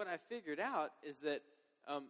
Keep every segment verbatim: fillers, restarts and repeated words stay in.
what I figured out is that um,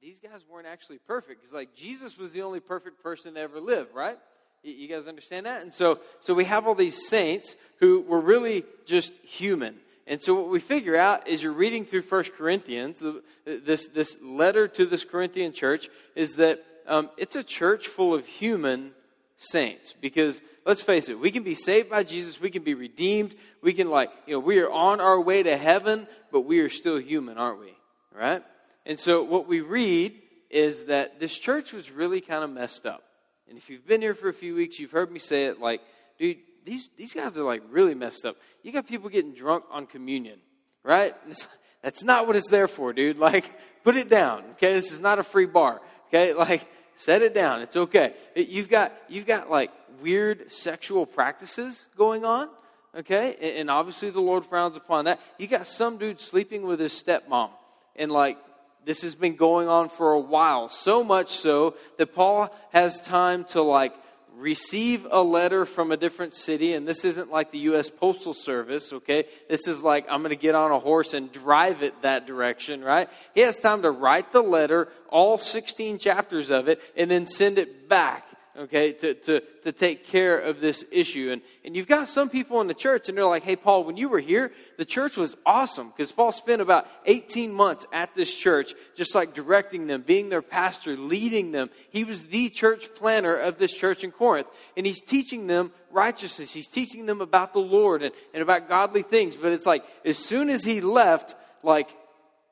these guys weren't actually perfect. Because, like, Jesus was the only perfect person to ever live, right? You, you guys understand that? And so, so we have all these saints who were really just human. And so what we figure out is you're reading through First Corinthians, this, this letter to this Corinthian church, is that um, it's a church full of human saints. Because let's face it, we can be saved by Jesus. We can be redeemed. We can, like, you know, we are on our way to heaven, but we are still human, aren't we? Right? And so what we read is that this church was really kind of messed up. And if you've been here for a few weeks, you've heard me say it, like, dude, These these guys are, like, really messed up. You got people getting drunk on communion, right? It's, that's not what it's there for, dude. Like, put it down, okay? This is not a free bar, okay? Like, set it down. It's okay. It, you've got, you've got like, weird sexual practices going on, okay? And, and obviously the Lord frowns upon that. You got some dude sleeping with his stepmom. And, like, this has been going on for a while. So much so that Paul has time to, like, receive a letter from a different city, and this isn't like the U S Postal Service, okay? This is like, I'm going to get on a horse and drive it that direction, right? He has time to write the letter, all sixteen chapters of it, and then send it back, okay, to to, to take care of this issue. And, and you've got some people in the church, and they're like, hey, Paul, when you were here, the church was awesome, because Paul spent about eighteen months at this church, just like directing them, being their pastor, leading them. He was the church planner of this church in Corinth, and he's teaching them righteousness. He's teaching them about the Lord and, and about godly things. But it's like, as soon as he left, like,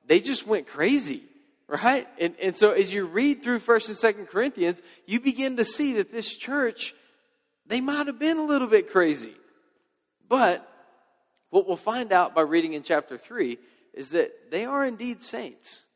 they just went crazy. Right? And and so as you read through First and Second Corinthians, you begin to see that this church, they might have been a little bit crazy. But what we'll find out by reading in chapter three is that they are indeed saints.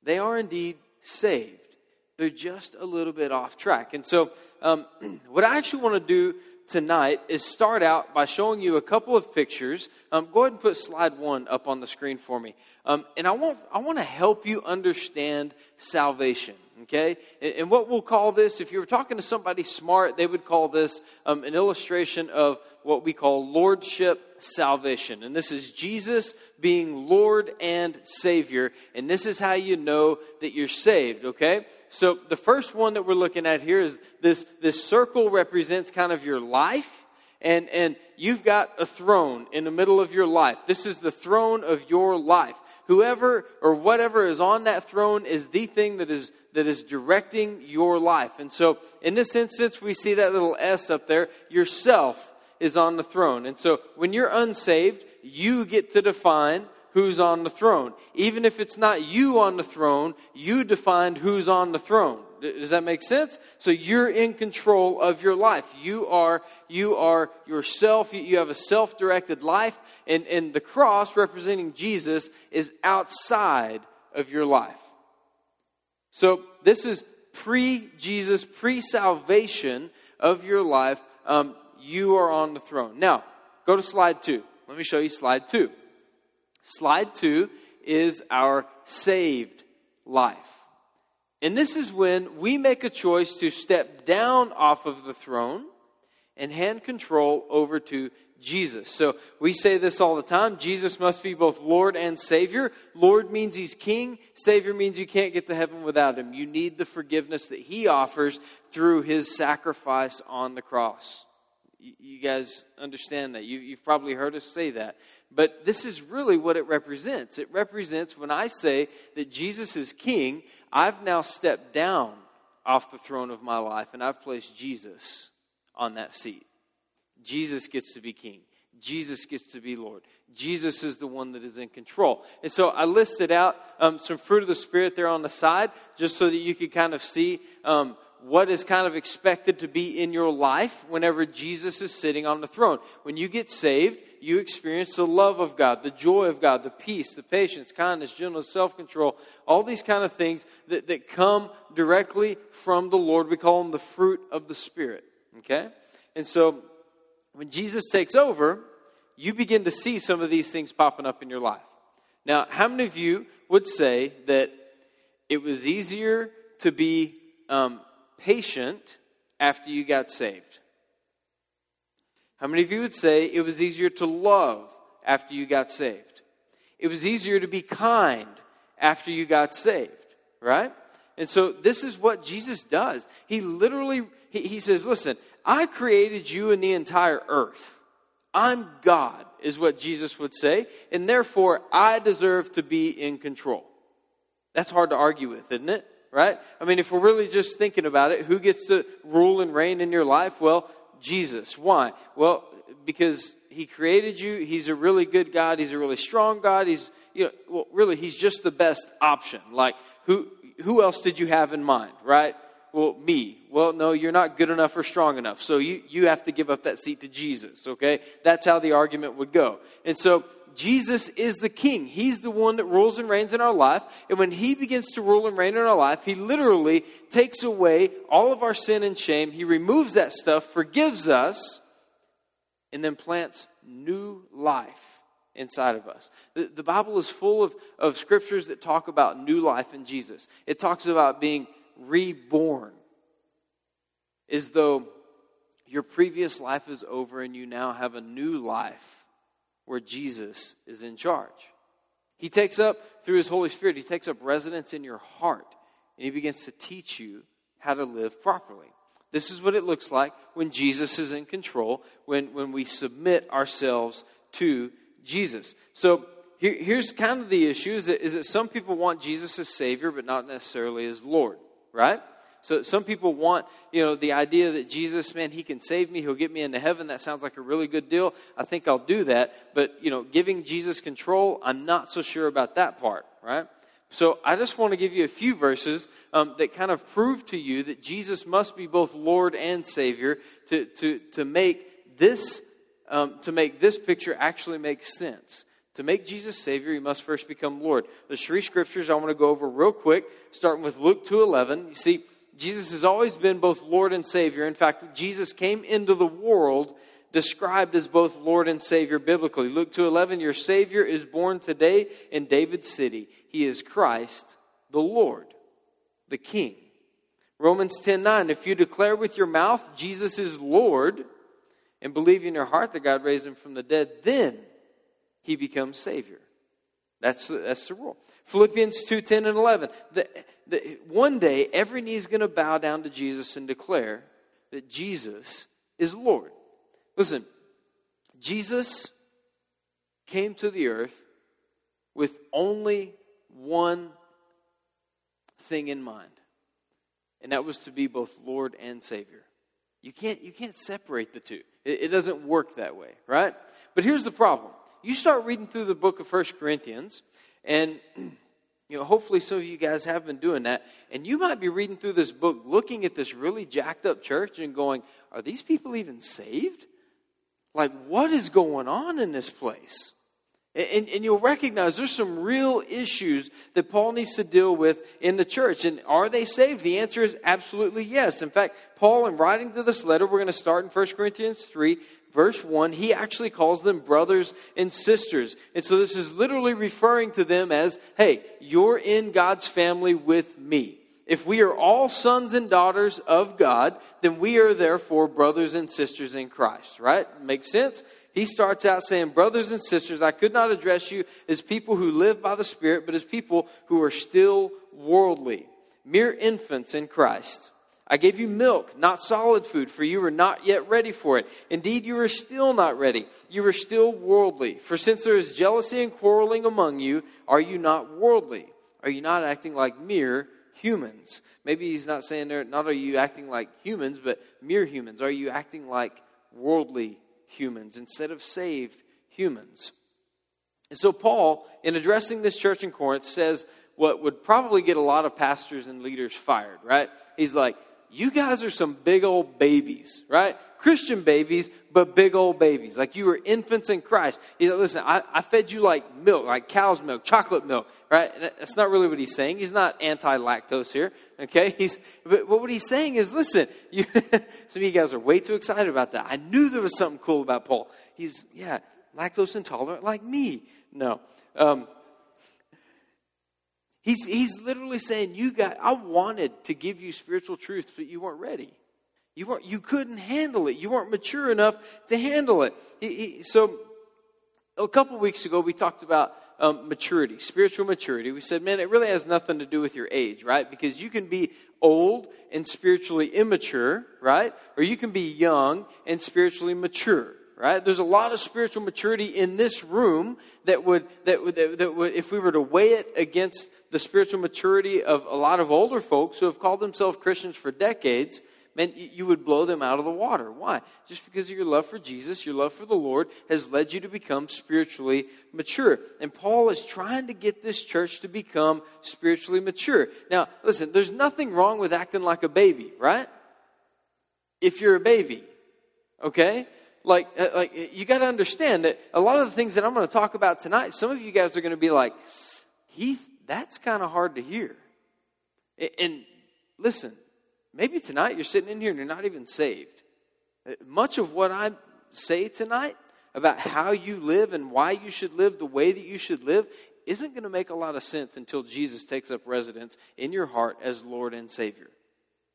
They are indeed saved. They're just a little bit off track. And so um, what I actually want to do tonight is start out by showing you a couple of pictures. Um, go ahead and put slide one up on the screen for me. Um, and I want I want to help you understand salvation, okay? And, and what we'll call this, if you were talking to somebody smart, they would call this um, an illustration of what we call lordship salvation. And this is Jesus being Lord and Savior. And this is how you know that you're saved, okay? So the first one that we're looking at here is this, this circle represents kind of your life. And, and you've got a throne in the middle of your life. This is the throne of your life. Whoever or whatever is on that throne is the thing that is that is directing your life. And so in this instance, we see that little S up there. Yourself is on the throne. And so when you're unsaved, you get to define who's on the throne. Even if it's not you on the throne, you defined who's on the throne. Does that make sense? So you're in control of your life. You are you are yourself. You have a self-directed life. And, and the cross representing Jesus is outside of your life. So this is pre-Jesus, pre-salvation of your life. Um, you are on the throne. Now, go to slide two. Let me show you slide two. Slide two is our saved life. And this is when we make a choice to step down off of the throne and hand control over to Jesus. So we say this all the time. Jesus must be both Lord and Savior. Lord means he's king. Savior means you can't get to heaven without him. You need the forgiveness that he offers through his sacrifice on the cross. You guys understand that. You've probably heard us say that. But this is really what it represents. It represents when I say that Jesus is king, I've now stepped down off the throne of my life and I've placed Jesus on that seat. Jesus gets to be king. Jesus gets to be Lord. Jesus is the one that is in control. And so I listed out um, some fruit of the Spirit there on the side just so that you could kind of see um, what is kind of expected to be in your life whenever Jesus is sitting on the throne. When you get saved, you experience the love of God, the joy of God, the peace, the patience, kindness, gentleness, self-control, all these kind of things that, that come directly from the Lord. We call them the fruit of the Spirit, okay? And so when Jesus takes over, you begin to see some of these things popping up in your life. Now, how many of you would say that it was easier to be um, patient after you got saved? How many of you would say it was easier to love after you got saved? It was easier to be kind after you got saved, right? And so this is what Jesus does. He literally, he, he says, listen, I created you and the entire earth. I'm God, is what Jesus would say. And therefore, I deserve to be in control. That's hard to argue with, isn't it? Right? I mean, if we're really just thinking about it, who gets to rule and reign in your life? Well, Jesus. Why? Well, because he created you. He's a really good God. He's a really strong God. He's, you know, well, really, he's just the best option. Like, who who else did you have in mind, right? Well, me. Well, no, you're not good enough or strong enough. So you, you have to give up that seat to Jesus, okay? That's how the argument would go. And so Jesus is the king. He's the one that rules and reigns in our life. And when he begins to rule and reign in our life, he literally takes away all of our sin and shame. He removes that stuff, forgives us, and then plants new life inside of us. The, the Bible is full of, of scriptures that talk about new life in Jesus. It talks about being reborn, as though your previous life is over and you now have a new life, where Jesus is in charge. He takes up, through his Holy Spirit, he takes up residence in your heart. And he begins to teach you how to live properly. This is what it looks like when Jesus is in control. When, when we submit ourselves to Jesus. So here, here's kind of the issue. Is that, is that some people want Jesus as Savior, but not necessarily as Lord. Right? So some people want, you know, the idea that Jesus, man, he can save me. He'll get me into heaven. That sounds like a really good deal. I think I'll do that. But, you know, giving Jesus control, I'm not so sure about that part, right? So I just want to give you a few verses um, that kind of prove to you that Jesus must be both Lord and Savior to, to, to make this um, to make this picture actually make sense. To make Jesus Savior, he must first become Lord. There's three scriptures I want to go over real quick, starting with Luke two eleven. You see, Jesus has always been both Lord and Savior. In fact, Jesus came into the world described as both Lord and Savior biblically. Luke two eleven, your Savior is born today in David's city. He is Christ, the Lord, the King. Romans ten nine, if you declare with your mouth Jesus is Lord and believe in your heart that God raised him from the dead, then he becomes Savior. That's, that's the rule. Philippians two ten and eleven. The, the, one day, every knee is going to bow down to Jesus and declare that Jesus is Lord. Listen, Jesus came to the earth with only one thing in mind, and that was to be both Lord and Savior. You can't, you can't separate the two. It, it doesn't work that way, right? But here's the problem. You start reading through the book of First Corinthians, and you know, hopefully some of you guys have been doing that, and you might be reading through this book looking at this really jacked up church and going, are these people even saved? Like, what is going on in this place? And, and, and you'll recognize there's some real issues that Paul needs to deal with in the church. And are they saved? The answer is absolutely yes. In fact, Paul, in writing to this letter, we're going to start in First Corinthians three, verse one, he actually calls them brothers and sisters. And so this is literally referring to them as, hey, you're in God's family with me. If we are all sons and daughters of God, then we are therefore brothers and sisters in Christ, right? Makes sense? He starts out saying, brothers and sisters, I could not address you as people who live by the Spirit, but as people who are still worldly, mere infants in Christ. I gave you milk, not solid food, for you were not yet ready for it. Indeed, you are still not ready. You are still worldly. For since there is jealousy and quarreling among you, are you not worldly? Are you not acting like mere humans? Maybe he's not saying there, not are you acting like humans, but mere humans. Are you acting like worldly humans instead of saved humans? And so Paul, in addressing this church in Corinth, says what would probably get a lot of pastors and leaders fired, right? He's like, you guys are some big old babies, right? Christian babies, but big old babies. Like you were infants in Christ. He's like, listen, I, I fed you like milk, like cow's milk, chocolate milk, right? And that's not really what he's saying. He's not anti-lactose here, okay? He's, but what he's saying is, listen, you, some of you guys are way too excited about that. I knew there was something cool about Paul. He's, yeah, lactose intolerant like me. No, um, He's, he's literally saying, you got, I wanted to give you spiritual truth, but you weren't ready. You weren't, you couldn't handle it. You weren't mature enough to handle it. He, he, so a couple weeks ago, we talked about um, maturity, spiritual maturity, we said, man, it really has nothing to do with your age, right? Because you can be old and spiritually immature, right? Or you can be young and spiritually mature, right? There's a lot of spiritual maturity in this room that would, that would, that, that would, if we were to weigh it against the spiritual maturity of a lot of older folks who have called themselves Christians for decades, man, you would blow them out of the water. Why? Just because of your love for Jesus, your love for the Lord has led you to become spiritually mature. And Paul is trying to get this church to become spiritually mature. Now, listen, there's nothing wrong with acting like a baby, right? If you're a baby, okay? Like, like you got to understand that a lot of the things that I'm going to talk about tonight, some of you guys are going to be like, Heath, that's kind of hard to hear. And listen, maybe tonight you're sitting in here and you're not even saved. Much of what I say tonight about how you live and why you should live the way that you should live isn't going to make a lot of sense until Jesus takes up residence in your heart as Lord and Savior.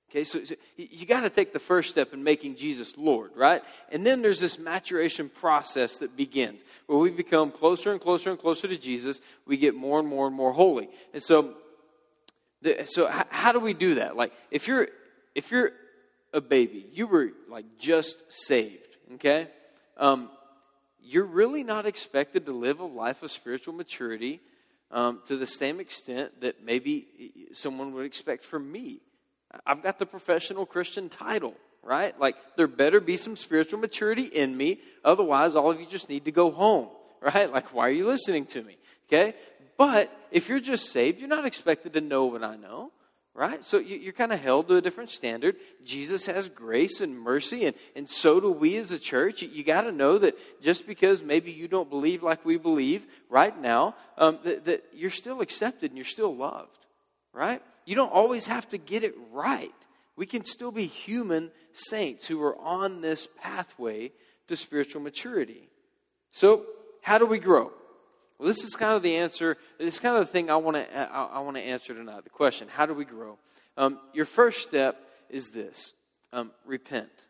Okay, so, so you got to take the first step in making Jesus Lord, right? And then there's this maturation process that begins where we become closer and closer and closer to Jesus. We get more and more and more holy. And so, the, so h- how do we do that? Like, if you're if you're a baby, you were like just saved, okay? Um, you're really not expected to live a life of spiritual maturity um, to the same extent that maybe someone would expect from me. I've got the professional Christian title, right? Like, there better be some spiritual maturity in me. Otherwise, all of you just need to go home, right? Like, why are you listening to me, okay? But if you're just saved, you're not expected to know what I know, right? So you, you're kind of held to a different standard. Jesus has grace and mercy, and, and so do we as a church. You, you got to know that just because maybe you don't believe like we believe right now, um, that, that you're still accepted and you're still loved, right? You don't always have to get it right. We can still be human saints who are on this pathway to spiritual maturity. So, how do we grow? Well, this is kind of the answer. This is kind of the thing I want to I want to answer tonight. The question: how do we grow? Um, your first step is this: um, repent.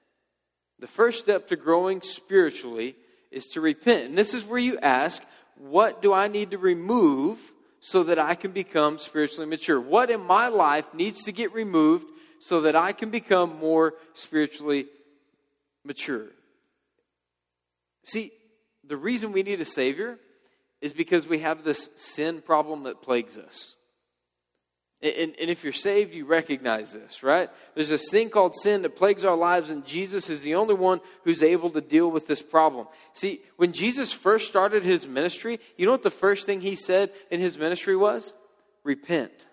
The first step to growing spiritually is to repent, and this is where you ask, "What do I need to remove?" so that I can become spiritually mature? What in my life needs to get removed so that I can become more spiritually mature? See, the reason we need a Savior is because we have this sin problem that plagues us. And, and if you're saved, you recognize this, right? There's this thing called sin that plagues our lives, and Jesus is the only one who's able to deal with this problem. See, when Jesus first started his ministry, you know what the first thing he said in his ministry was? Repent.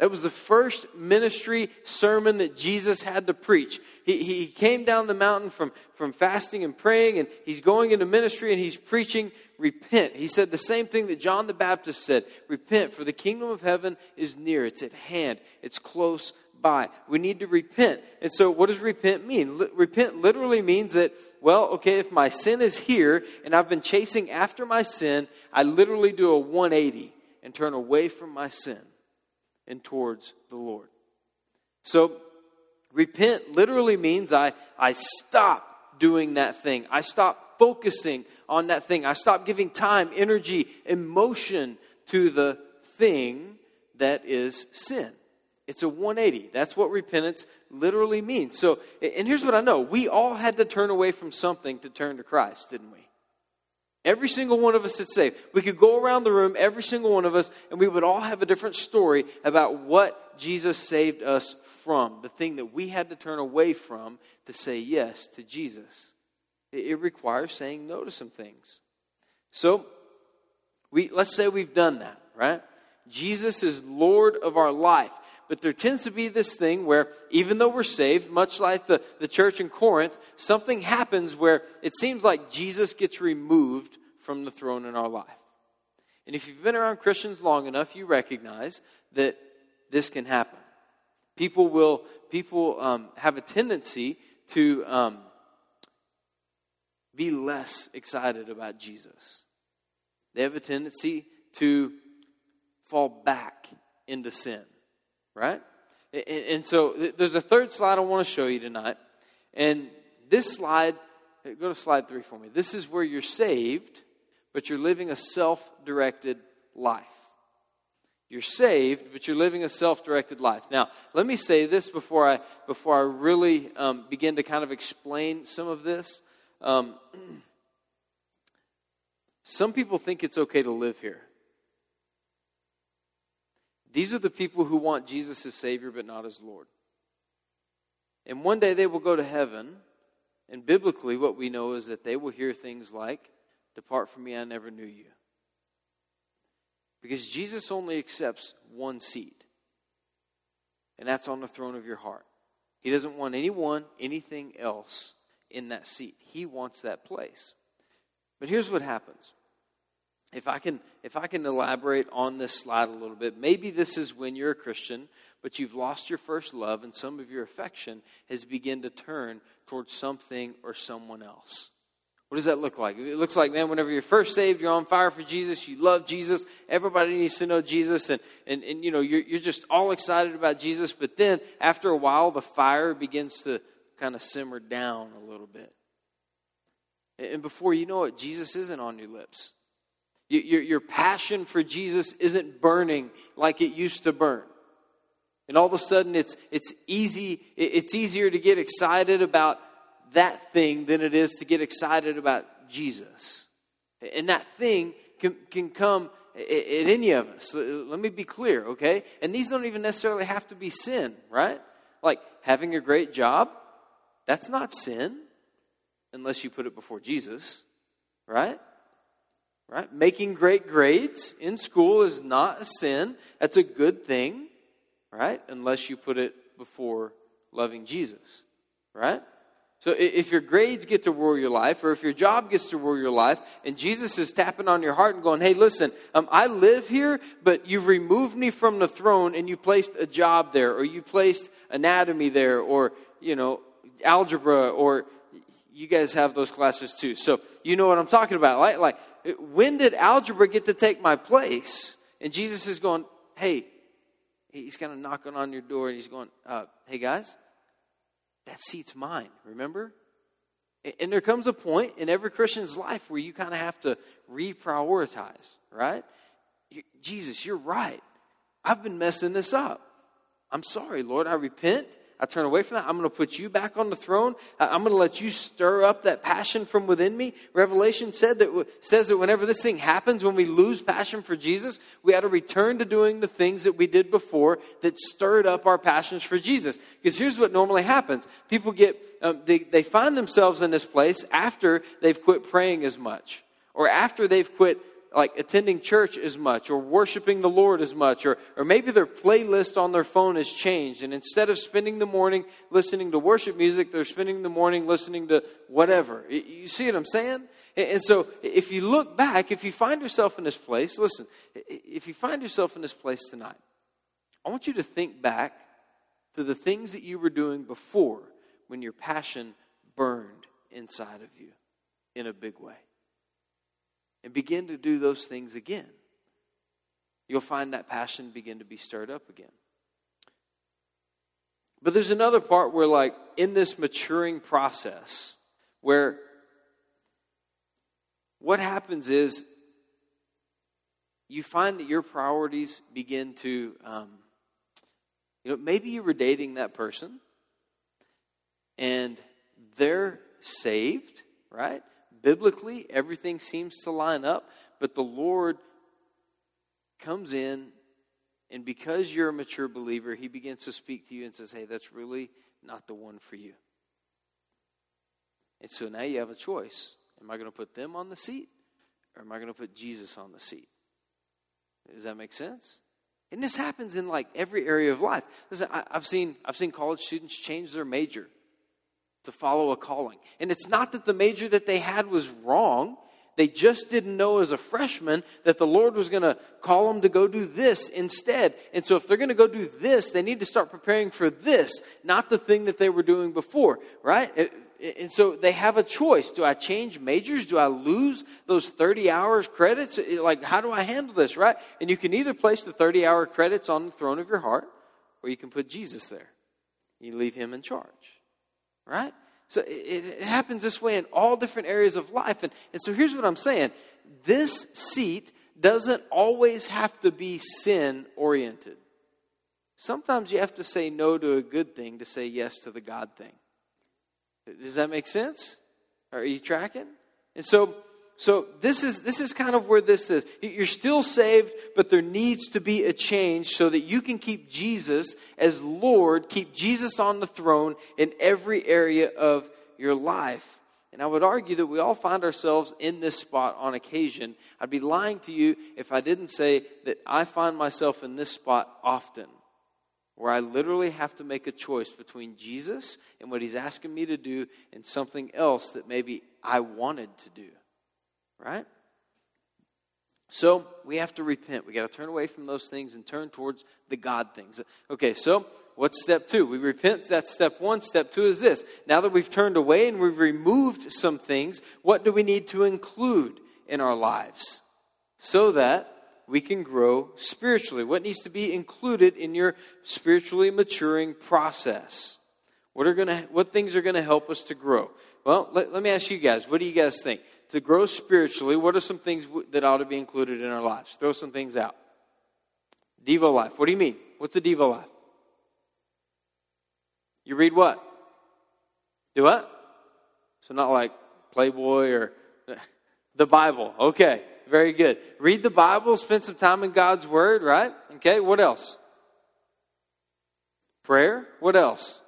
That was the first ministry sermon that Jesus had to preach. He, he came down the mountain from, from fasting and praying, and he's going into ministry and he's preaching, repent. He said the same thing that John the Baptist said, repent, for the kingdom of heaven is near, it's at hand, it's close by. We need to repent. And so what does repent mean? L- repent literally means that, well, okay, if my sin is here and I've been chasing after my sin, I literally do a one eighty and turn away from my sin and towards the Lord. So, repent literally means I, I stop doing that thing. I stop focusing on that thing. I stop giving time, energy, emotion to the thing that is sin. It's a one eighty. That's what repentance literally means. So, and here's what I know. We all had to turn away from something to turn to Christ, didn't we? Every single one of us that's saved. We could go around the room, every single one of us, and we would all have a different story about what Jesus saved us from, the thing that we had to turn away from to say yes to Jesus. It requires saying no to some things. So, we let's say we've done that, right? Jesus is Lord of our life. But there tends to be this thing where even though we're saved, much like the, the church in Corinth, something happens where it seems like Jesus gets removed from the throne in our life. And if you've been around Christians long enough, you recognize that this can happen. People will people um, have a tendency to um, be less excited about Jesus. They have a tendency to fall back into sin. Right? And so there's a third slide I want to show you tonight. And this slide, go to slide three for me. This is where you're saved, but you're living a self-directed life. You're saved, but you're living a self-directed life. Now, let me say this before I before I really um, begin to kind of explain some of this. Um, some people think it's okay to live here. These are the people who want Jesus as Savior, but not as Lord. And one day they will go to heaven, and biblically what we know is that they will hear things like, "Depart from me, I never knew you." Because Jesus only accepts one seat, and that's on the throne of your heart. He doesn't want anyone, anything else in that seat. He wants that place. But here's what happens. If I can, if I can elaborate on this slide a little bit, maybe this is when you're a Christian, but you've lost your first love and some of your affection has begun to turn towards something or someone else. What does that look like? It looks like, man, whenever you're first saved, you're on fire for Jesus, you love Jesus, everybody needs to know Jesus, and, and, and you know, you're, you're just all excited about Jesus, but then after a while, the fire begins to kind of simmer down a little bit. And, and before you know it, Jesus isn't on your lips. Your, your passion for Jesus isn't burning like it used to burn. And all of a sudden, it's it's easy. It's easier to get excited about that thing than it is to get excited about Jesus. And that thing can, can come at any of us. Let me be clear, okay? And these don't even necessarily have to be sin, right? Like having a great job, that's not sin unless you put it before Jesus, right? Right? Making great grades in school is not a sin. That's a good thing, right? Unless you put it before loving Jesus, right? So if your grades get to rule your life, or if your job gets to rule your life, and Jesus is tapping on your heart and going, "Hey, listen, um, I live here, but you've removed me from the throne and you placed a job there, or you placed anatomy there, or, you know, algebra, or you guys have those classes too. So you know what I'm talking about. Like, like when did algebra get to take my place?" And Jesus is going, hey, he's kind of knocking on your door, and he's going, uh, hey, guys, that seat's mine, remember? And there comes a point in every Christian's life where you kind of have to reprioritize, right? Jesus, you're right. I've been messing this up. I'm sorry, Lord, I repent. I turn away from that. I'm going to put you back on the throne. I'm going to let you stir up that passion from within me. Revelation said that says that whenever this thing happens, when we lose passion for Jesus, we ought to return to doing the things that we did before that stirred up our passions for Jesus. Because here's what normally happens. People get, um, they, they find themselves in this place after they've quit praying as much, or after they've quit like attending church as much, or worshiping the Lord as much, or or maybe their playlist on their phone has changed, and instead of spending the morning listening to worship music, they're spending the morning listening to whatever. You see what I'm saying? And so if you look back, if you find yourself in this place, listen, if you find yourself in this place tonight, I want you to think back to the things that you were doing before when your passion burned inside of you in a big way. And begin to do those things again. You'll find that passion begin to be stirred up again. But there's another part where, like, in this maturing process, where what happens is you find that your priorities begin to, um, you know, maybe you were dating that person and they're saved, right? Biblically, everything seems to line up, but the Lord comes in, and because you're a mature believer, he begins to speak to you and says, hey, that's really not the one for you. And so now you have a choice. Am I going to put them on the seat, or am I going to put Jesus on the seat? Does that make sense? And this happens in like every area of life. Listen, I, I've seen I've seen college students change their major to follow a calling. And it's not that the major that they had was wrong. They just didn't know as a freshman that the Lord was going to call them to go do this instead. And so if they're going to go do this, they need to start preparing for this, not the thing that they were doing before, right? And so they have a choice. Do I change majors? Do I lose those thirty hours credits? Like, how do I handle this, right? And you can either place the thirty hour credits on the throne of your heart, or you can put Jesus there. You leave him in charge. Right? So it, it happens this way in all different areas of life. And, and so here's what I'm saying. this seat doesn't always have to be sin-oriented. Sometimes you have to say no to a good thing to say yes to the God thing. Does that make sense? Are you tracking? And so, so this is this is kind of where this is. You're still saved, but there needs to be a change so that you can keep Jesus as Lord, keep Jesus on the throne in every area of your life. And I would argue that we all find ourselves in this spot on occasion. I'd be lying to you if I didn't say that I find myself in this spot often, where I literally have to make a choice between Jesus and what he's asking me to do and something else that maybe I wanted to do, right? So we have to repent. We got to turn away from those things and turn towards the God things. Okay, so what's step two? We repent. That's step one. Step two is this. Now that we've turned away and we've removed some things, what do we need to include in our lives so that we can grow spiritually? What needs to be included in your spiritually maturing process? What are gonna? What things are going to help us to grow? Well, let, let me ask you guys. What do you guys think? To grow spiritually, what are some things w- that ought to be included in our lives? Throw some things out. Devo life. What do you mean? What's a Devo life? You read what? Do what? So not like Playboy or the Bible. Okay. Very good. Read the Bible, spend some time in God's Word, right? Okay, what else? Prayer. What else?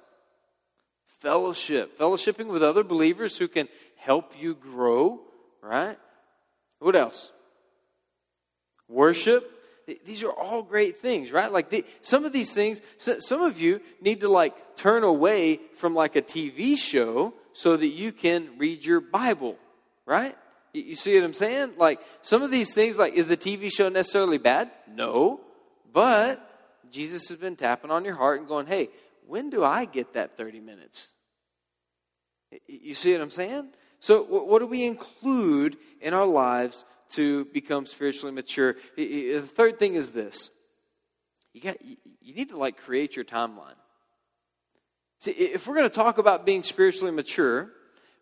Fellowship. Fellowshipping with other believers who can help you grow, right? What else? Worship. These are all great things, right? Like the, some of these things, so, some of you need to like turn away from like a T V show so that you can read your Bible, right? You see what I'm saying? Like, some of these things, like, is the T V show necessarily bad? No. But Jesus has been tapping on your heart and going, hey, when do I get that thirty minutes? You see what I'm saying? So what do we include in our lives to become spiritually mature? The third thing is this. You got, you need to, like, create your timeline. See, if we're going to talk about being spiritually mature,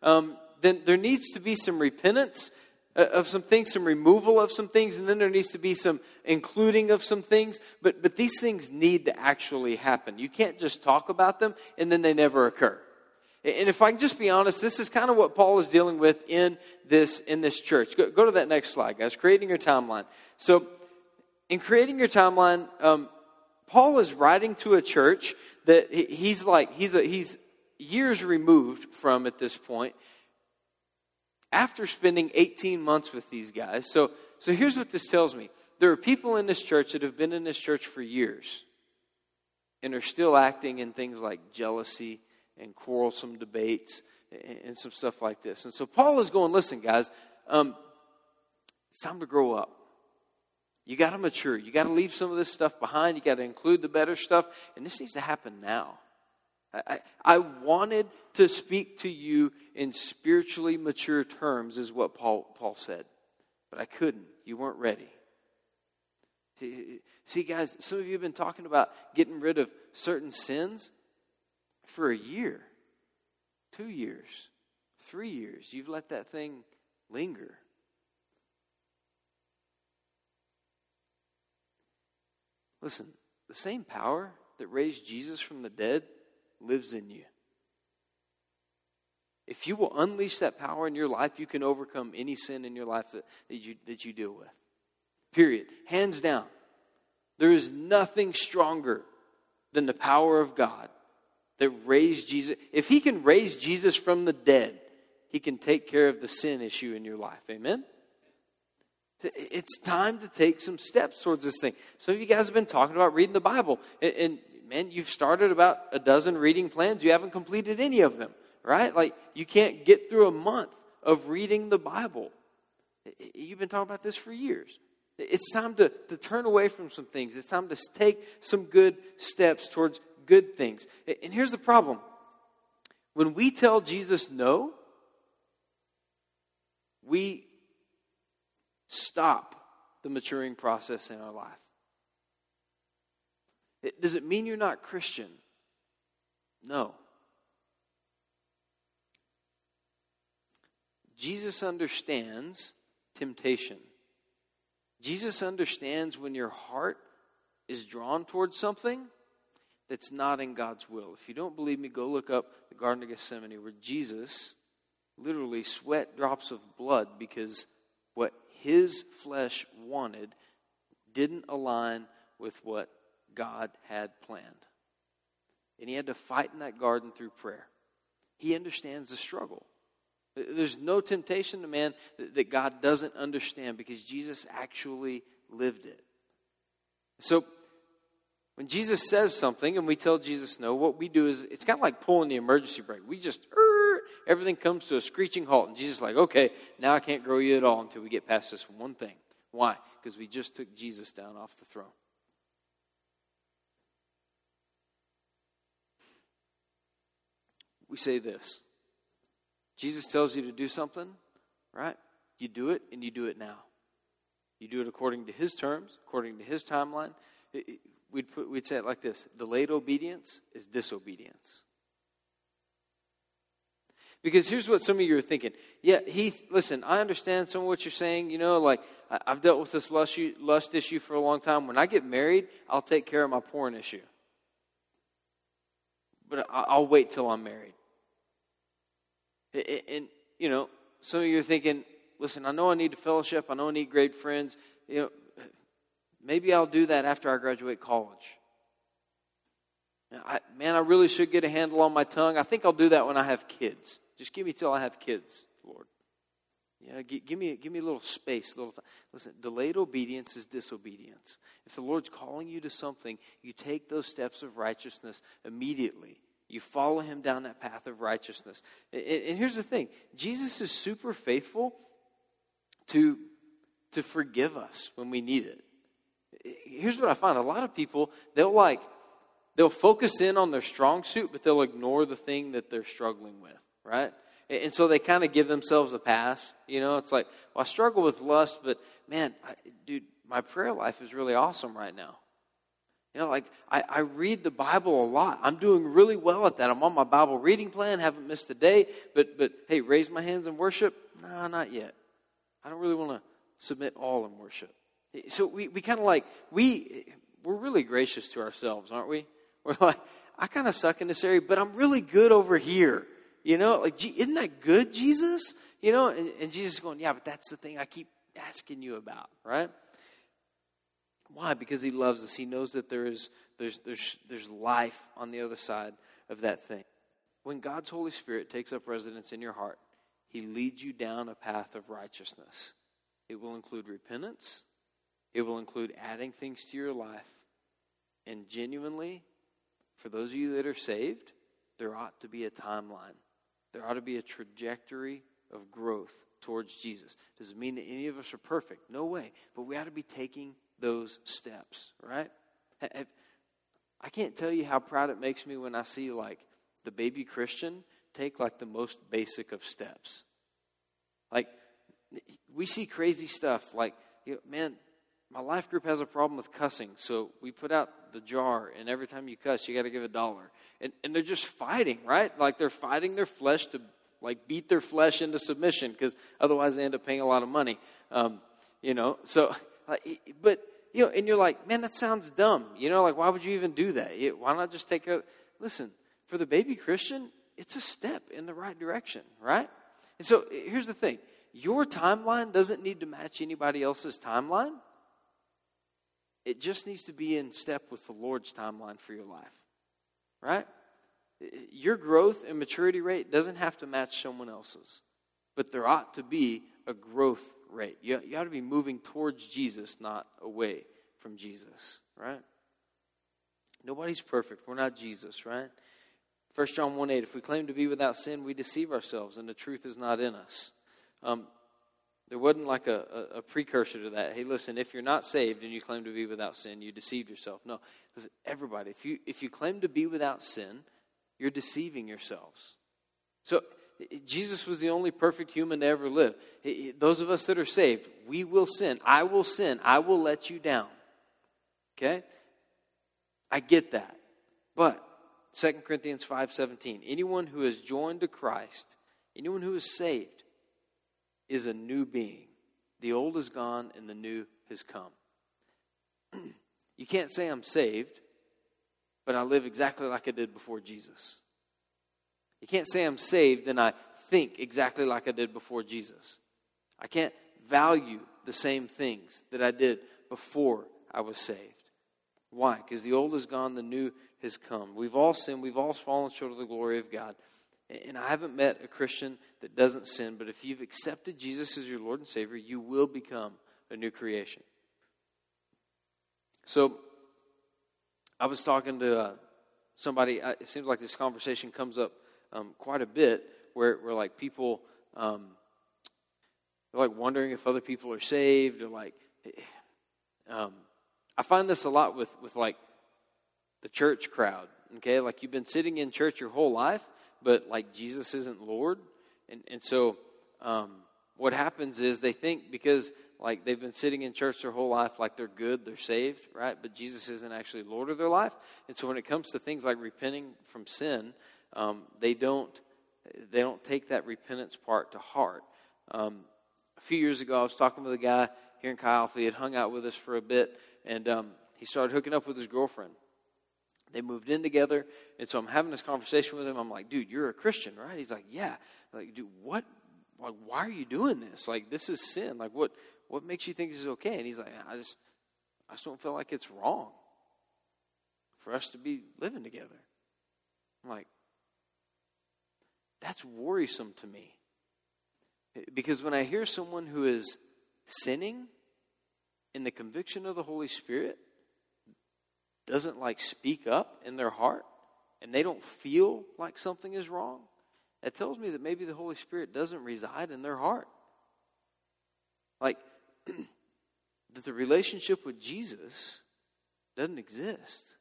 um, then there needs to be some repentance of some things, some removal of some things, and then there needs to be some including of some things. But but these things need to actually happen. You can't just talk about them and then they never occur. And if I can just be honest, this is kind of what Paul is dealing with in this in this church. Go, go to that next slide, guys. Creating your timeline. So in creating your timeline, um, Paul is writing to a church that he's like he's a, he's years removed from at this point, after spending eighteen months with these guys. So so here's what this tells me. There are people in this church that have been in this church for years and are still acting in things like jealousy and quarrelsome debates and, and some stuff like this. And so Paul is going, listen, guys, um, it's time to grow up. You got to mature. You got to leave some of this stuff behind. You got to include the better stuff. And this needs to happen now. I, I wanted to speak to you in spiritually mature terms is what Paul Paul said. But I couldn't. You weren't ready. See, guys, some of you have been talking about getting rid of certain sins for a year, two years, three years. You've let that thing linger. Listen, the same power that raised Jesus from the dead lives in you. If you will unleash that power in your life, you can overcome any sin in your life that, that you that you deal with. Period. Hands down. There is nothing stronger than the power of God that raised Jesus. If he can raise Jesus from the dead, he can take care of the sin issue in your life. Amen? It's time to take some steps towards this thing. Some of you guys have been talking about reading the Bible, and, and man, you've started about a dozen reading plans. You haven't completed any of them, right? Like, you can't get through a month of reading the Bible. You've been talking about this for years. It's time to, to turn away from some things. It's time to take some good steps towards good things. And here's the problem. When we tell Jesus no, we stop the maturing process in our life. It, does it mean you're not Christian? No. Jesus understands temptation. Jesus understands when your heart is drawn towards something that's not in God's will. If you don't believe me, go look up the Garden of Gethsemane, where Jesus literally sweat drops of blood because what his flesh wanted didn't align with what God had planned. And he had to fight in that garden through prayer. He understands the struggle. There's no temptation to man that God doesn't understand, because Jesus actually lived it. So when Jesus says something and we tell Jesus no, what we do is, it's kind of like pulling the emergency brake. We just, er, everything comes to a screeching halt. And Jesus is like, okay, now I can't grow you at all until we get past this one thing. Why? Because we just took Jesus down off the throne. We say this. Jesus tells you to do something, right? You do it, and you do it now. You do it according to his terms, according to his timeline. It, it, we'd, put, we'd say it like this. Delayed obedience is disobedience. Because here's what some of you are thinking. Yeah, Heath, listen, I understand some of what you're saying. You know, like, I, I've dealt with this lust, lust issue for a long time. When I get married, I'll take care of my porn issue. But I, I'll wait till I'm married. And, you know, some of you are thinking, listen, I know I need a fellowship. I know I need great friends. You know, maybe I'll do that after I graduate college. I, man, I really should get a handle on my tongue. I think I'll do that when I have kids. Just give me till I have kids, Lord. Yeah, give, give me give me a little space, a little time. Listen, delayed obedience is disobedience. If the Lord's calling you to something, you take those steps of righteousness immediately. You follow him down that path of righteousness. And here's the thing. Jesus is super faithful to, to forgive us when we need it. Here's what I find. A lot of people, they'll like, they'll focus in on their strong suit, but they'll ignore the thing that they're struggling with, right? And so they kind of give themselves a pass. You know, it's like, well, I struggle with lust, but man, I, dude, my prayer life is really awesome right now. You know, like, I, I read the Bible a lot. I'm doing really well at that. I'm on my Bible reading plan, haven't missed a day. But, but hey, raise my hands in worship? No, not yet. I don't really want to submit all in worship. So we, we kind of like, we, we're really gracious to ourselves, aren't we? We're like, I kind of suck in this area, but I'm really good over here. You know, like, isn't that good, Jesus? You know, and, and Jesus is going, yeah, but that's the thing I keep asking you about, right? Why? Because he loves us. He knows that there is there's there's there's life on the other side of that thing. When God's Holy Spirit takes up residence in your heart, he leads you down a path of righteousness. It will include repentance. It will include adding things to your life. And genuinely, for those of you that are saved, there ought to be a timeline. There ought to be a trajectory of growth towards Jesus. Does it mean that any of us are perfect? No way. But we ought to be taking those steps, right? I can't tell you how proud it makes me when I see, like, the baby Christian take, like, the most basic of steps. Like, we see crazy stuff. Like, you know, man, my life group has a problem with cussing, so we put out the jar, and every time you cuss, you got to give a dollar. And and they're just fighting, right? Like, they're fighting their flesh to, like, beat their flesh into submission, because otherwise they end up paying a lot of money. Um, you know, so... Like, but, you know, and you're like, man, that sounds dumb. You know, like, why would you even do that? Why not just take a, listen, for the baby Christian, it's a step in the right direction, right? And so here's the thing. Your timeline doesn't need to match anybody else's timeline. It just needs to be in step with the Lord's timeline for your life, right? Your growth and maturity rate doesn't have to match someone else's, but there ought to be a growth rate. You, you ought to be moving towards Jesus, not away from Jesus, right? Nobody's perfect. We're not Jesus, right? First John one eight, if we claim to be without sin, we deceive ourselves and the truth is not in us. Um, there wasn't like a, a, a precursor to that. Hey, listen, if you're not saved and you claim to be without sin, you deceived yourself. No, listen, everybody, if you, if you claim to be without sin, you're deceiving yourselves. So, Jesus was the only perfect human to ever live. Those of us that are saved, we will sin. I will sin. I will let you down. Okay? I get that. But Second Corinthians five seventeen, anyone who is joined to Christ, anyone who is saved, is a new being. The old is gone and the new has come. You can't say I'm saved, but I live exactly like I did before Jesus. You can't say I'm saved and I think exactly like I did before Jesus. I can't value the same things that I did before I was saved. Why? Because the old is gone, the new has come. We've all sinned. We've all fallen short of the glory of God. And I haven't met a Christian that doesn't sin, but if you've accepted Jesus as your Lord and Savior, you will become a new creation. So I was talking to uh, somebody. I, it seems like this conversation comes up um, quite a bit where, where like, people um, they're, like, wondering if other people are saved. Or, like, um, I find this a lot with, with, like, the church crowd, okay? Like, you've been sitting in church your whole life, but, like, Jesus isn't Lord. And and so um, what happens is they think because, like, they've been sitting in church their whole life, like, they're good, they're saved, right? But Jesus isn't actually Lord of their life. And so when it comes to things like repenting from sin, um, they don't they don't take that repentance part to heart. Um, a few years ago, I was talking with a guy here in Kyle. He had hung out with us for a bit, and um, he started hooking up with his girlfriend. They moved in together, and so I'm having this conversation with him. I'm like, dude, you're a Christian, right? He's like, yeah. I'm like, dude, what? Like, why are you doing this? Like, this is sin. Like, what What makes you think this is okay? And he's like, I just I just don't feel like it's wrong for us to be living together. I'm like, that's worrisome to me. Because when I hear someone who is sinning in the conviction of the Holy Spirit doesn't, like, speak up in their heart, and they don't feel like something is wrong, that tells me that maybe the Holy Spirit doesn't reside in their heart. Like, that the relationship with Jesus doesn't exist.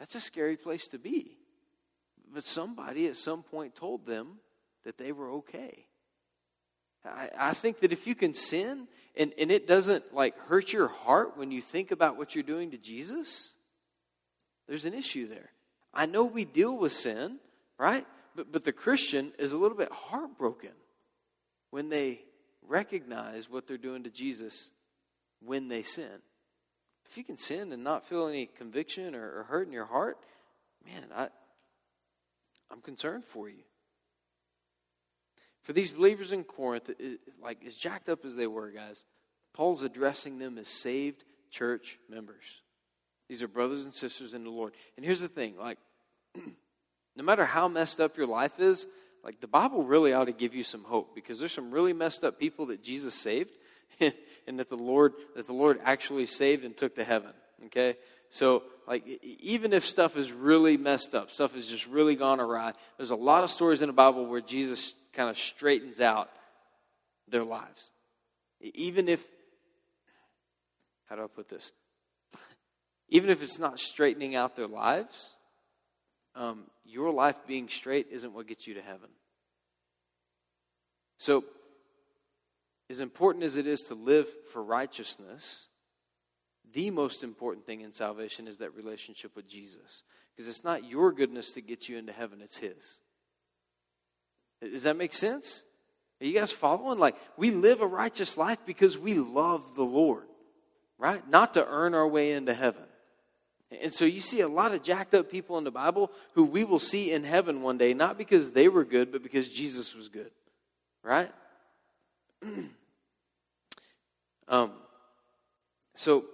That's a scary place to be. But somebody at some point told them that they were okay. I, I think that if you can sin, and, and it doesn't, like, hurt your heart when you think about what you're doing to Jesus, there's an issue there. I know we deal with sin, right? But but the Christian is a little bit heartbroken when they recognize what they're doing to Jesus when they sin. If you can sin and not feel any conviction or, or hurt in your heart, man, I, I'm concerned for you. For these believers in Corinth, it, like, as jacked up as they were, guys, Paul's addressing them as saved church members. These are brothers and sisters in the Lord. And here's the thing, like, no matter how messed up your life is, like, the Bible really ought to give you some hope, because there's some really messed up people that Jesus saved and that the Lord that the Lord actually saved and took to heaven, okay? So, like, even if stuff is really messed up, stuff has just really gone awry, there's a lot of stories in the Bible where Jesus kind of straightens out their lives. Even if, how do I put this? Even if it's not straightening out their lives, um, your life being straight isn't what gets you to heaven. So, as important as it is to live for righteousness, the most important thing in salvation is that relationship with Jesus. Because it's not your goodness that gets you into heaven, it's His. Does that make sense? Are you guys following? Like, we live a righteous life because we love the Lord, right? Not to earn our way into heaven. And so you see a lot of jacked up people in the Bible who we will see in heaven one day, not because they were good, but because Jesus was good, right? um. So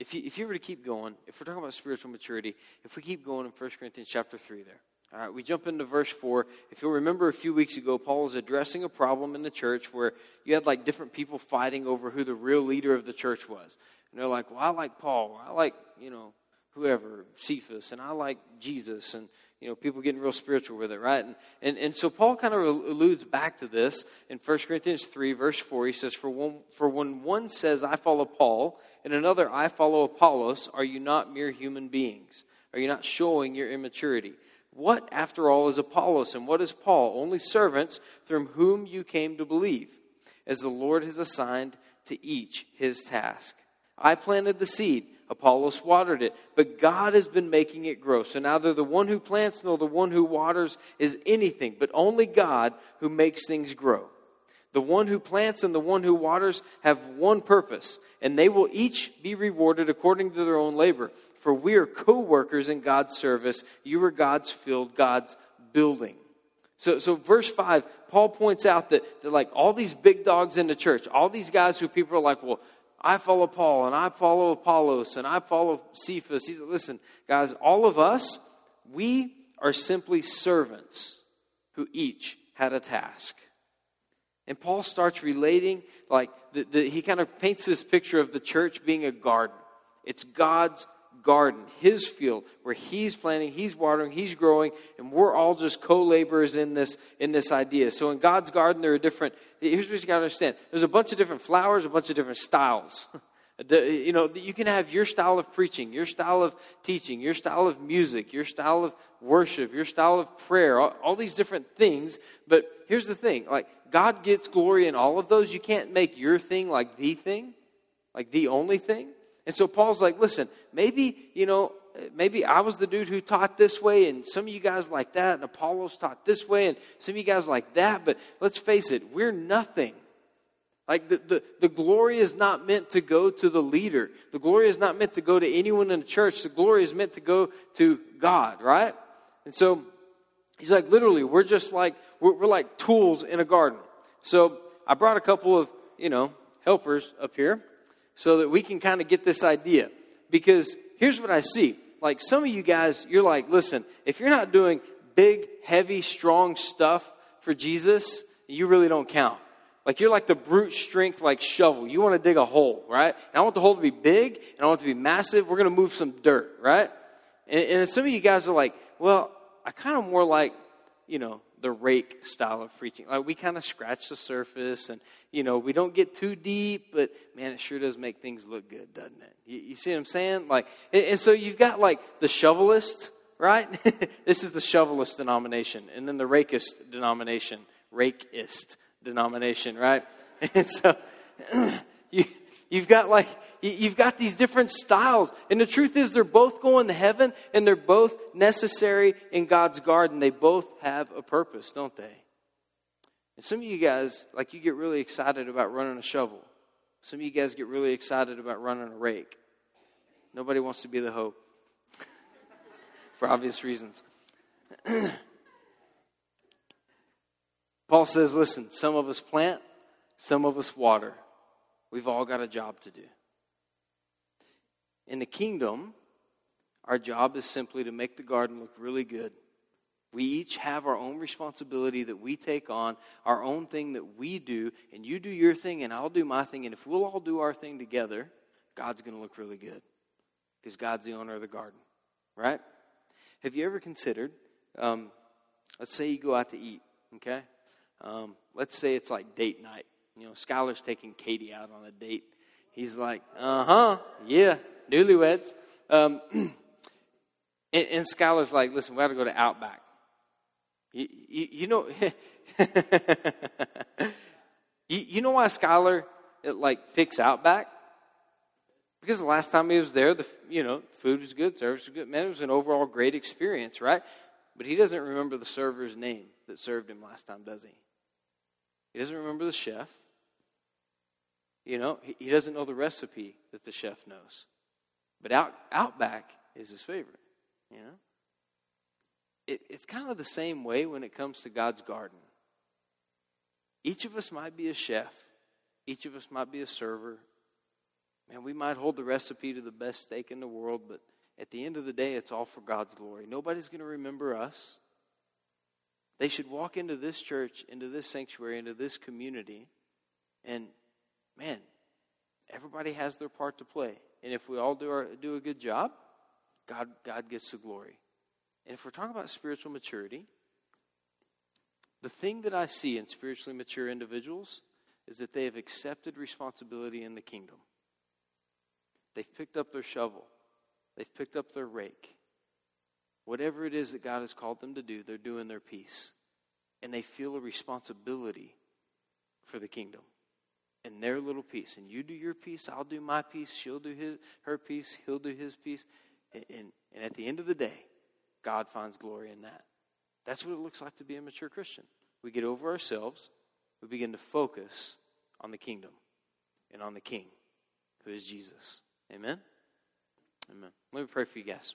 if you, if you were to keep going, if we're talking about spiritual maturity, if we keep going in First Corinthians chapter three there, all right, we jump into verse four. If you'll remember a few weeks ago, Paul was addressing a problem in the church where you had, like, different people fighting over who the real leader of the church was. And they're like, well, I like Paul, or I like, you know, whoever, Cephas, and I like Jesus, and, you know, people getting real spiritual with it, right? And and, and so Paul kind of alludes back to this in First Corinthians three, verse four. He says, for, one, for when one says, I follow Paul, and another, I follow Apollos, are you not mere human beings? Are you not showing your immaturity? What, after all, is Apollos, and what is Paul? Only servants through whom you came to believe, as the Lord has assigned to each his task. I planted the seed, Apollos watered it, but God has been making it grow. So neither the one who plants nor the one who waters is anything, but only God who makes things grow. The one who plants and the one who waters have one purpose, and they will each be rewarded according to their own labor. For we are co-workers in God's service. You are God's field, God's building. So, so verse five, Paul points out that, that like all these big dogs in the church, all these guys who people are like, well, I follow Paul, and I follow Apollos, and I follow Cephas. He's, listen, guys, all of us, we are simply servants who each had a task. And Paul starts relating, like, the, the, he kind of paints this picture of the church being a garden. It's God's garden, his field, where he's planting, he's watering, he's growing, and we're all just co-laborers in this in this idea. So in God's garden, there are different, here's what you got to understand. There's a bunch of different flowers, a bunch of different styles. You know, you can have your style of preaching, your style of teaching, your style of music, your style of worship, your style of prayer, all, all these different things. But here's the thing, like, God gets glory in all of those. You can't make your thing like the thing, like the only thing. And so Paul's like, listen, maybe, you know, maybe I was the dude who taught this way, and some of you guys like that, and Apollos taught this way, and some of you guys like that, but let's face it, we're nothing. Like, the, the, the glory is not meant to go to the leader. The glory is not meant to go to anyone in the church. The glory is meant to go to God, right? And so he's like, literally, we're just like, we're, we're like tools in a garden. So I brought a couple of, you know, helpers up here, so that we can kind of get this idea. Because here's what I see. Like, some of you guys, you're like, listen, if you're not doing big, heavy, strong stuff for Jesus, you really don't count. Like, you're like the brute strength, like, shovel. You want to dig a hole, right? And I want the hole to be big, and I want it to be massive. We're going to move some dirt, right? And, and some of you guys are like, well, I kind of more like, you know, the rake style of preaching. Like, we kind of scratch the surface, and, you know, we don't get too deep, but, man, it sure does make things look good, doesn't it? You, you see what I'm saying? Like, and, and so you've got, like, the shovelist, right? This is the shovelist denomination, and then the rakeist denomination, rakeist denomination, right? And so you, you've got, like, you've got these different styles. And the truth is, they're both going to heaven, and they're both necessary in God's garden. They both have a purpose, don't they? And some of you guys, like, you get really excited about running a shovel. Some of you guys get really excited about running a rake. Nobody wants to be the hoe for obvious reasons. Paul says, listen, some of us plant, some of us water. We've all got a job to do. In the kingdom, our job is simply to make the garden look really good. We each have our own responsibility that we take on, our own thing that we do, and you do your thing and I'll do my thing, and if we'll all do our thing together, God's going to look really good because God's the owner of the garden, right? Have you ever considered, um, let's say you go out to eat, okay? Um, let's say it's like date night. You know, Skylar's taking Katie out on a date. He's like, uh-huh, yeah, newlyweds. Um, and, and Skylar's like, listen, we got to go to Outback. You, you, you know, you, you know why Skylar, it, like, picks Outback? Because the last time he was there, the you know, food was good, service was good. Man, it was an overall great experience, right? But he doesn't remember the server's name that served him last time, does he? He doesn't remember the chef. You know, he, he doesn't know the recipe that the chef knows. But out, Outback is his favorite, you know. It, it's kind of the same way when it comes to God's garden. Each of us might be a chef. Each of us might be a server. Man, we might hold the recipe to the best steak in the world, but at the end of the day, it's all for God's glory. Nobody's going to remember us. They should walk into this church, into this sanctuary, into this community, and, man, everybody has their part to play. And if we all do our, do a good job, God, God gets the glory. And if we're talking about spiritual maturity, the thing that I see in spiritually mature individuals is that they have accepted responsibility in the kingdom. They've picked up their shovel. They've picked up their rake. Whatever it is that God has called them to do, they're doing their piece. And they feel a responsibility for the kingdom and their little piece. And you do your piece, I'll do my piece, she'll do his, her piece, he'll do his piece. And, and, and at the end of the day, God finds glory in that. That's what it looks like to be a mature Christian. We get over ourselves, we begin to focus on the kingdom and on the King, who is Jesus. Amen? Amen. Let me pray for you guys.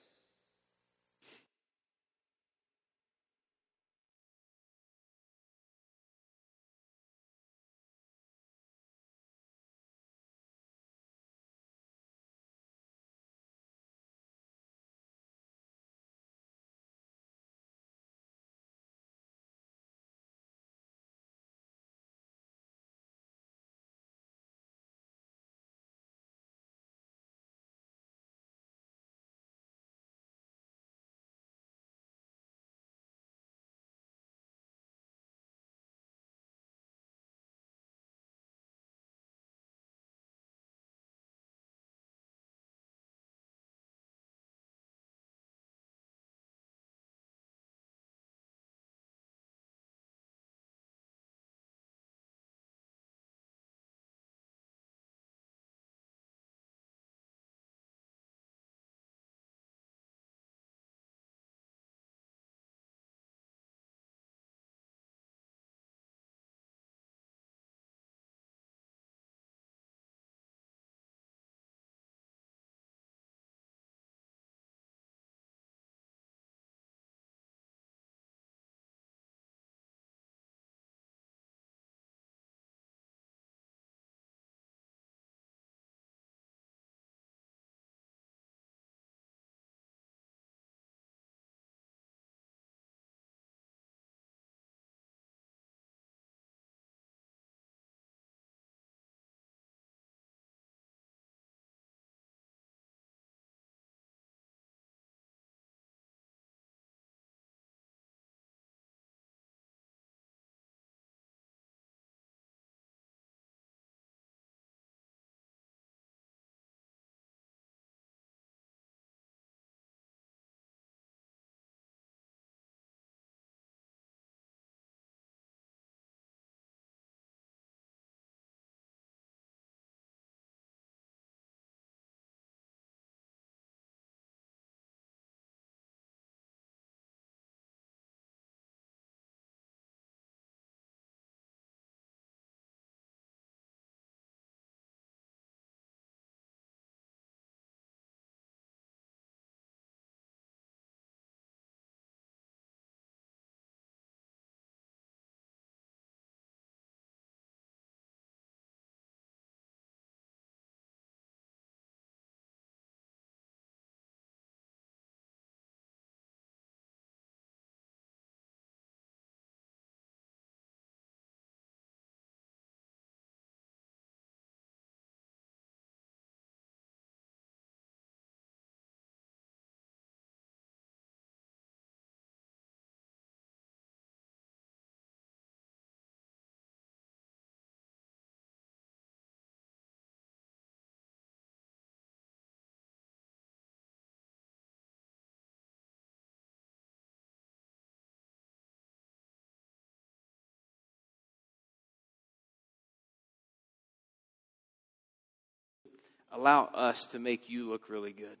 Allow us to make you look really good.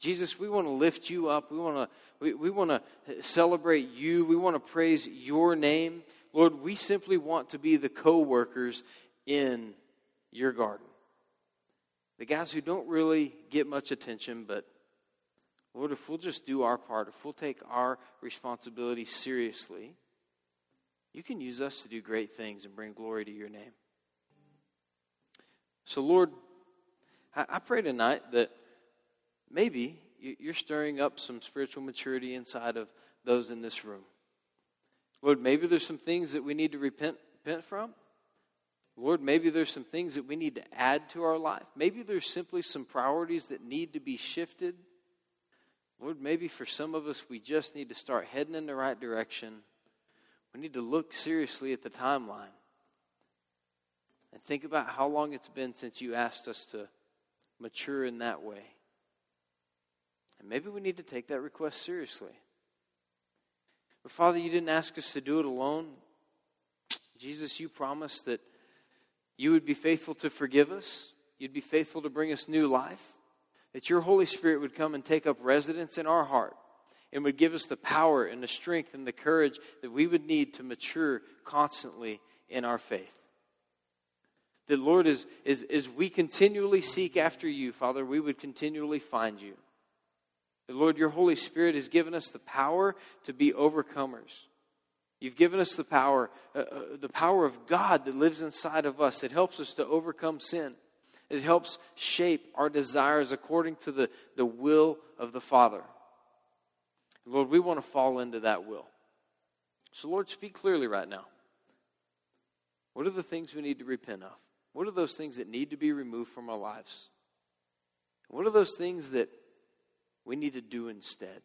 Jesus, we want to lift you up. We want to we, we want to celebrate you. We want to praise your name. Lord, we simply want to be the co-workers in your garden. The guys who don't really get much attention, but Lord, if we'll just do our part, if we'll take our responsibility seriously, you can use us to do great things and bring glory to your name. So Lord, I pray tonight that maybe you're stirring up some spiritual maturity inside of those in this room. Lord, maybe there's some things that we need to repent, repent from. Lord, maybe there's some things that we need to add to our life. Maybe there's simply some priorities that need to be shifted. Lord, maybe for some of us, we just need to start heading in the right direction. We need to look seriously at the timeline and think about how long it's been since you asked us to mature in that way. And maybe we need to take that request seriously. But Father, you didn't ask us to do it alone. Jesus, you promised that you would be faithful to forgive us. You'd be faithful to bring us new life. That your Holy Spirit would come and take up residence in our heart and would give us the power and the strength and the courage that we would need to mature constantly in our faith. The Lord, is, is, as we continually seek after you, Father, we would continually find you. The Lord, your Holy Spirit has given us the power to be overcomers. You've given us the power, uh, the power of God that lives inside of us. It helps us to overcome sin. It helps shape our desires according to the, the will of the Father. Lord, we want to fall into that will. So, Lord, speak clearly right now. What are the things we need to repent of? What are those things that need to be removed from our lives? What are those things that we need to do instead?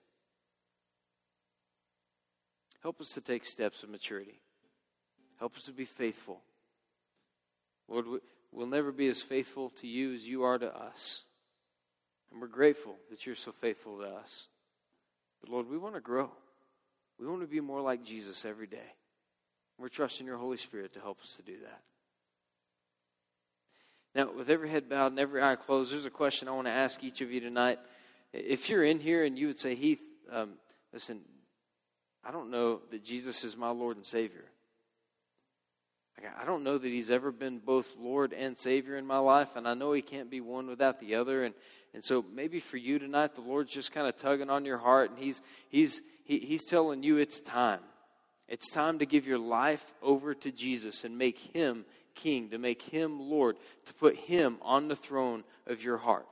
Help us to take steps of maturity. Help us to be faithful. Lord, we'll never be as faithful to you as you are to us. And we're grateful that you're so faithful to us. But Lord, we want to grow. We want to be more like Jesus every day. We're trusting your Holy Spirit to help us to do that. Now, with every head bowed and every eye closed, there's a question I want to ask each of you tonight. If you're in here and you would say, Heath, um, listen, I don't know that Jesus is my Lord and Savior. Like, I don't know that he's ever been both Lord and Savior in my life, and I know he can't be one without the other. And And so maybe for you tonight, the Lord's just kind of tugging on your heart, and he's he's he, he's telling you it's time. It's time to give your life over to Jesus and make him king, to make him Lord, to put him on the throne of your heart.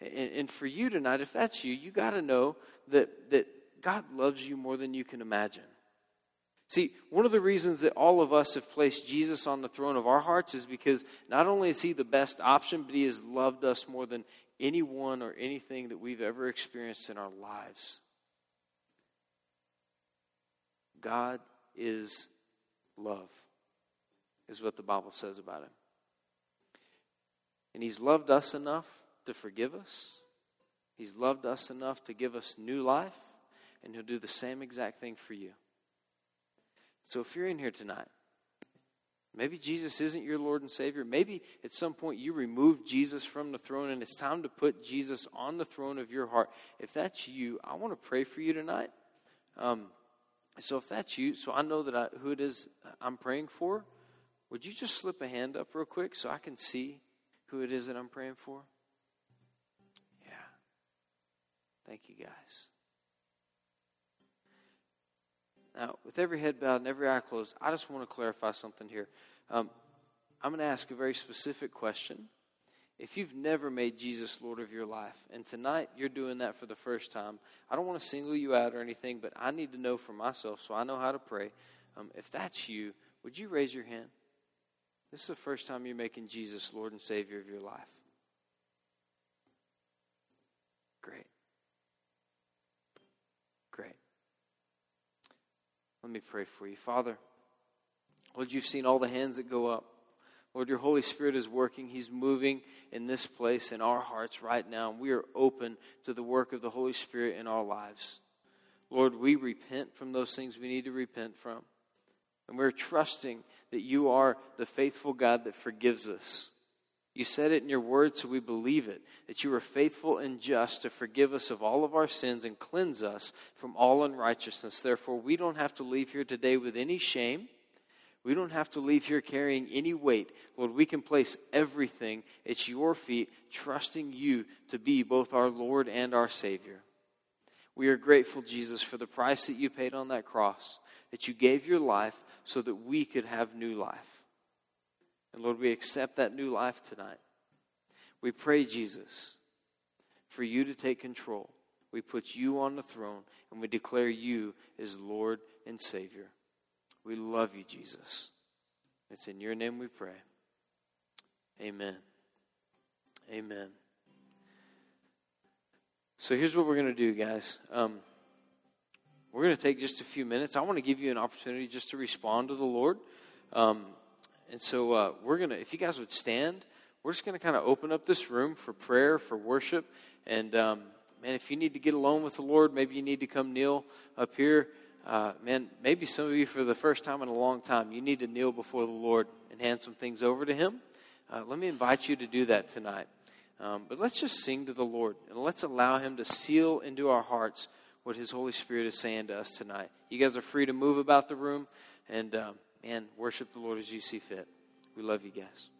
And, and for you tonight, if that's you, you got to know that that God loves you more than you can imagine. See, one of the reasons that all of us have placed Jesus on the throne of our hearts is because not only is he the best option, but he has loved us more than anyone or anything that we've ever experienced in our lives. God is love, is what the Bible says about him. And he's loved us enough to forgive us. He's loved us enough to give us new life, and he'll do the same exact thing for you. So if you're in here tonight, maybe Jesus isn't your Lord and Savior. Maybe at some point you removed Jesus from the throne and it's time to put Jesus on the throne of your heart. If that's you, I want to pray for you tonight. Um, so if that's you, so I know that I, who it is I'm praying for, would you just slip a hand up real quick so I can see who it is that I'm praying for? Yeah. Thank you, guys. Now, with every head bowed and every eye closed, I just want to clarify something here. Um, I'm going to ask a very specific question. If you've never made Jesus Lord of your life, and tonight you're doing that for the first time, I don't want to single you out or anything, but I need to know for myself so I know how to pray. Um, if that's you, would you raise your hand? This is the first time you're making Jesus Lord and Savior of your life. Great. Great. Let me pray for you. Father, Lord, you've seen all the hands that go up. Lord, your Holy Spirit is working. He's moving in this place, in our hearts right now. And we are open to the work of the Holy Spirit in our lives. Lord, we repent from those things we need to repent from. And we're trusting that you are the faithful God that forgives us. You said it in your word, so we believe it, that you are faithful and just to forgive us of all of our sins and cleanse us from all unrighteousness. Therefore, we don't have to leave here today with any shame. We don't have to leave here carrying any weight. Lord, we can place everything at your feet, trusting you to be both our Lord and our Savior. We are grateful, Jesus, for the price that you paid on that cross, that you gave your life so that we could have new life. And Lord, we accept that new life tonight. We pray, Jesus, for you to take control. We put you on the throne, and we declare you as Lord and Savior. We love you, Jesus. It's in your name we pray. Amen. Amen. So here's what we're going to do, guys. Um, we're going to take just a few minutes. I want to give you an opportunity just to respond to the Lord. Um And so uh, we're going to, if you guys would stand, we're just going to kind of open up this room for prayer, for worship. And, um, man, if you need to get alone with the Lord, maybe you need to come kneel up here. Uh, man, maybe some of you for the first time in a long time, you need to kneel before the Lord and hand some things over to him. Uh, let me invite you to do that tonight. Um, but let's just sing to the Lord, and let's allow him to seal into our hearts what his Holy Spirit is saying to us tonight. You guys are free to move about the room, and um, man, worship the Lord as you see fit. We love you guys.